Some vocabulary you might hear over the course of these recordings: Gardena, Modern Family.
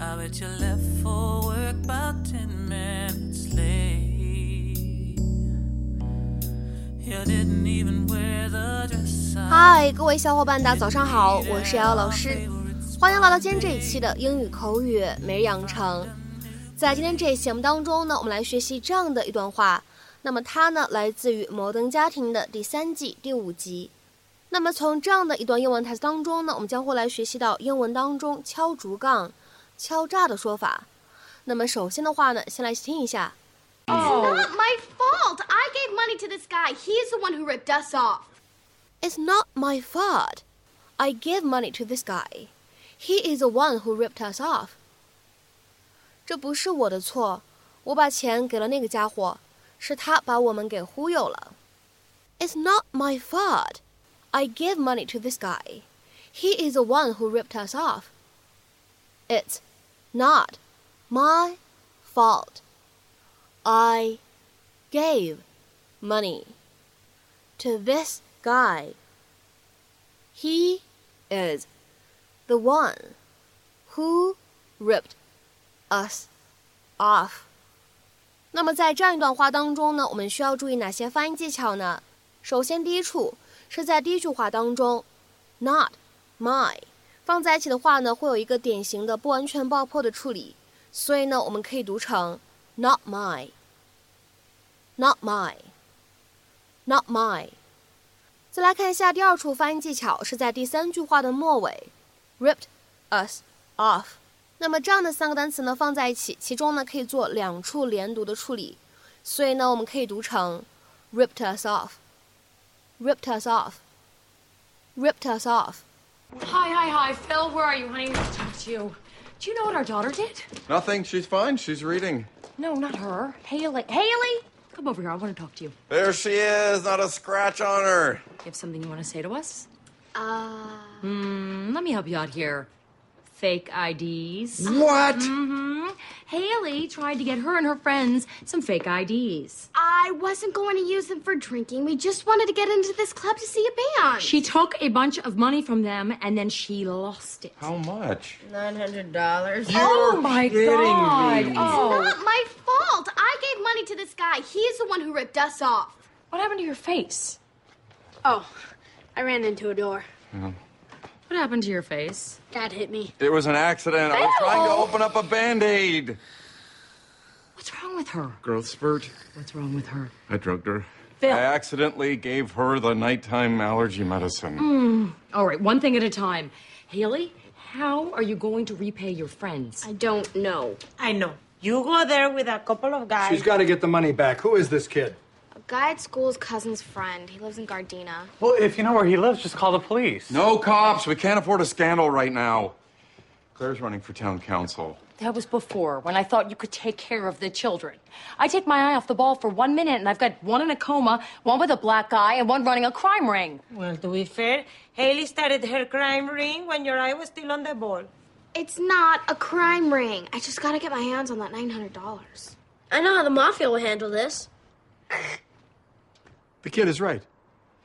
I bet you left for work about 10 minutes late. You didn't even wear the dress. Hi， 各位小伙伴，大早上好，我是瑶瑶老师，欢迎来到今天这一期的英语口语每日养成。在今天这一期节目当中呢，我们来学习这样的一段话。那么它呢，来自于《摩登家庭》的第三季第5集。那么从这样的一段英文台词当中呢，我们将会来学习到英文当中敲竹杠、敲诈的说法。那么首先的话呢，先来听一下。It's not my fault. I gave money to this guy. He's the one who ripped us off. It's not my fault. I gave money to this guy. He is the one who ripped us off. 这不是我的错，我把钱给了那个家伙，是他把我们给忽悠了。It's not my fault.I gave money to this guy. He is the one who ripped us off. It's not my fault. I gave money to this guy. He is the one who ripped us off. 那么在这样一段话当中呢，我们需要注意哪些发音技巧呢？首先第一处是在第一句话当中 not my 放在一起的话呢，会有一个典型的不完全爆破的处理，所以呢我们可以读成 not my not my not my。 再来看一下第二处发音技巧，是在第三句话的末尾 ripped us off。 那么这样的三个单词呢放在一起，其中呢可以做两处连读的处理，所以呢我们可以读成 ripped us offripped us off, ripped us off. Hi, Phil, where are you, honey? I need to talk to you. Do you know what our daughter did? Nothing, she's fine, she's reading. No, not her, Haley, come over here, I want to talk to you. There she is, not a scratch on her. You have something you want to say to us? Let me help you out here. Fake IDs. What? Haley tried to get her and her friends some fake IDs. I wasn't going to use them for drinking. We just wanted to get into this club to see a band. She took a bunch of money from them, and then she lost it. How much? $900. Oh, my God. Me. It's not my fault. I gave money to this guy. He's the one who ripped us off. What happened to your face? Oh, I ran into a door. Mm-hmm.What happened to your face? Dad hit me. It was an accident. Phil! I was trying to open up a Band-Aid. What's wrong with her? Growth spurt. What's wrong with her? I drugged her. Phil. I accidentally gave her the nighttime allergy medicine. All right, one thing at a time. Haley, how are you going to repay your friends? I don't know. I know. You go there with a couple of guys. She's got to get the money back. Who is this kid?Guy at school's cousin's friend. He lives in Gardena. Well, if you know where he lives, just call the police. No cops. We can't afford a scandal right now. Claire's running for town council. That was before, when I thought you could take care of the children. I take my eye off the ball for 1 minute, and I've got one in a coma, one with a black eye, and one running a crime ring. Well, to be fair, Haley started her crime ring when your eye was still on the ball. It's not a crime ring. I just gotta get my hands on that $900. I know how the mafia will handle this. The kid is right.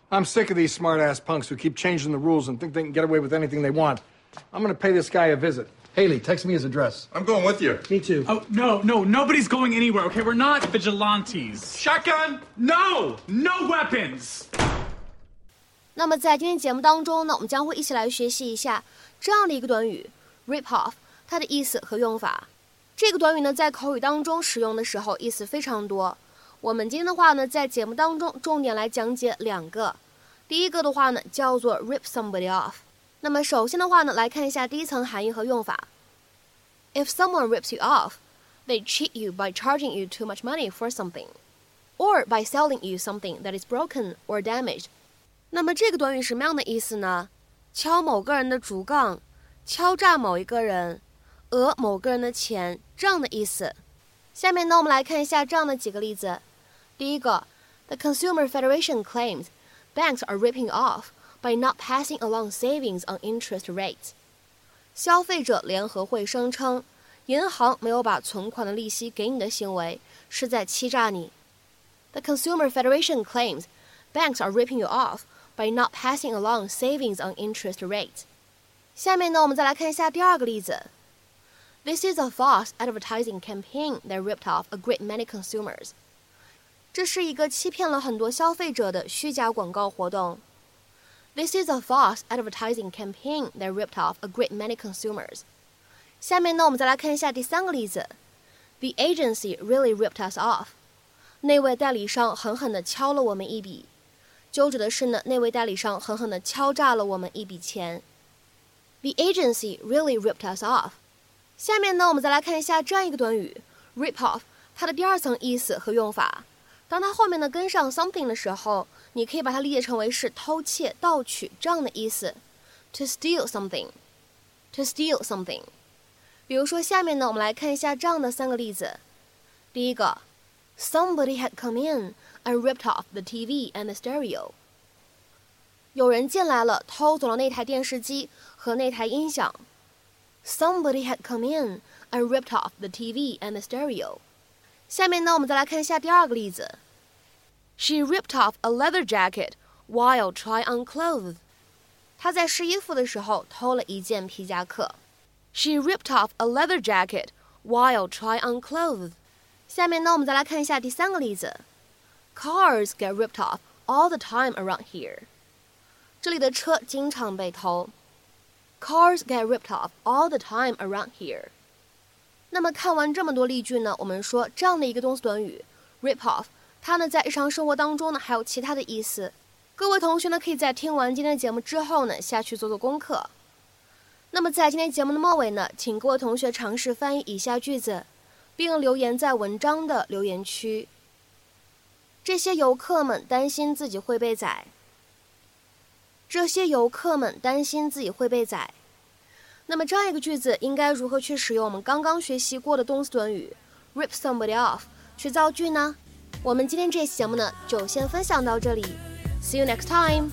I'm sick of these smart-ass punks who keep changing the rules and think they can get away with anything they want. I'm going to pay this guy a visit. Haley, text me his address. I'm going with you. Me too. Oh, no, nobody's going anywhere, okay? We're not vigilantes. Shotgun? No weapons! 那么在今天节目当中呢，我们将会一起来学习一下这样的一个短语 rip off， 它的意思和用法。这个短语呢，在口语当中使用的时候意思非常多。我们今天的话呢，在节目当中重点来讲解两个。第一个的话呢，叫做 rip somebody off。那么首先的话呢，来看一下第一层含义和用法。If someone rips you off, they cheat you by charging you too much money for something, or by selling you something that is broken or damaged. 那么这个短语什么样的意思呢？敲某个人的竹杠，敲诈某一个人，讹某个人的钱，这样的意思。下面呢，我们来看一下这样的几个例子。第一个 The Consumer Federation claims banks are ripping off by not passing along savings on interest rates. 消费者联合会声称，银行没有把存款的利息给你的行为是在欺诈你。The Consumer Federation claims banks are ripping you off by not passing along savings on interest rates. 下面呢，我们再来看一下第二个例子。This is a false advertising campaign that ripped off a great many consumers. 这是一个欺骗了很多消费者的虚假广告活动。This is a false advertising campaign that ripped off a great many consumers. 下面呢，我们再来看一下第三个例子。The agency really ripped us off. 那位代理商狠狠地敲了我们一笔。就指的是呢，那位代理商狠狠地敲诈了我们一笔钱。The agency really ripped us off. 下面呢，我们再来看一下这样一个短语 rip off， 它的第二层意思和用法。当它后面呢跟上 something 的时候，你可以把它理解成为是偷窃、盗取这样的意思。To steal something, to steal something。比如说，下面呢我们来看一下这样的三个例子。第一个 ，Somebody had come in and ripped off the TV and the stereo。有人进来了，偷走了那台电视机和那台音响。Somebody had come in and ripped off the TV and the stereo。下面呢，我们再来看一下第二个例子。She ripped off a leather jacket while trying on clothes。她在试衣服的时候偷了一件皮夹克。She ripped off a leather jacket while trying on clothes。下面呢，我们再来看一下第三个例子。Cars get ripped off all the time around here。这里的车经常被偷。Cars get ripped off all the time around here。那么看完这么多例句呢，我们说这样的一个动词短语 rip off， 它呢在日常生活当中呢还有其他的意思。各位同学呢可以在听完今天的节目之后呢下去做做功课。那么在今天节目的末尾呢，请各位同学尝试翻译以下句子，并留言在文章的留言区。这些游客们担心自己会被宰。这些游客们担心自己会被宰。那么这样一个句子应该如何去使用我们刚刚学习过的动词短语 rip somebody off 去造句呢？我们今天这期节目呢就先分享到这里。 See you next time!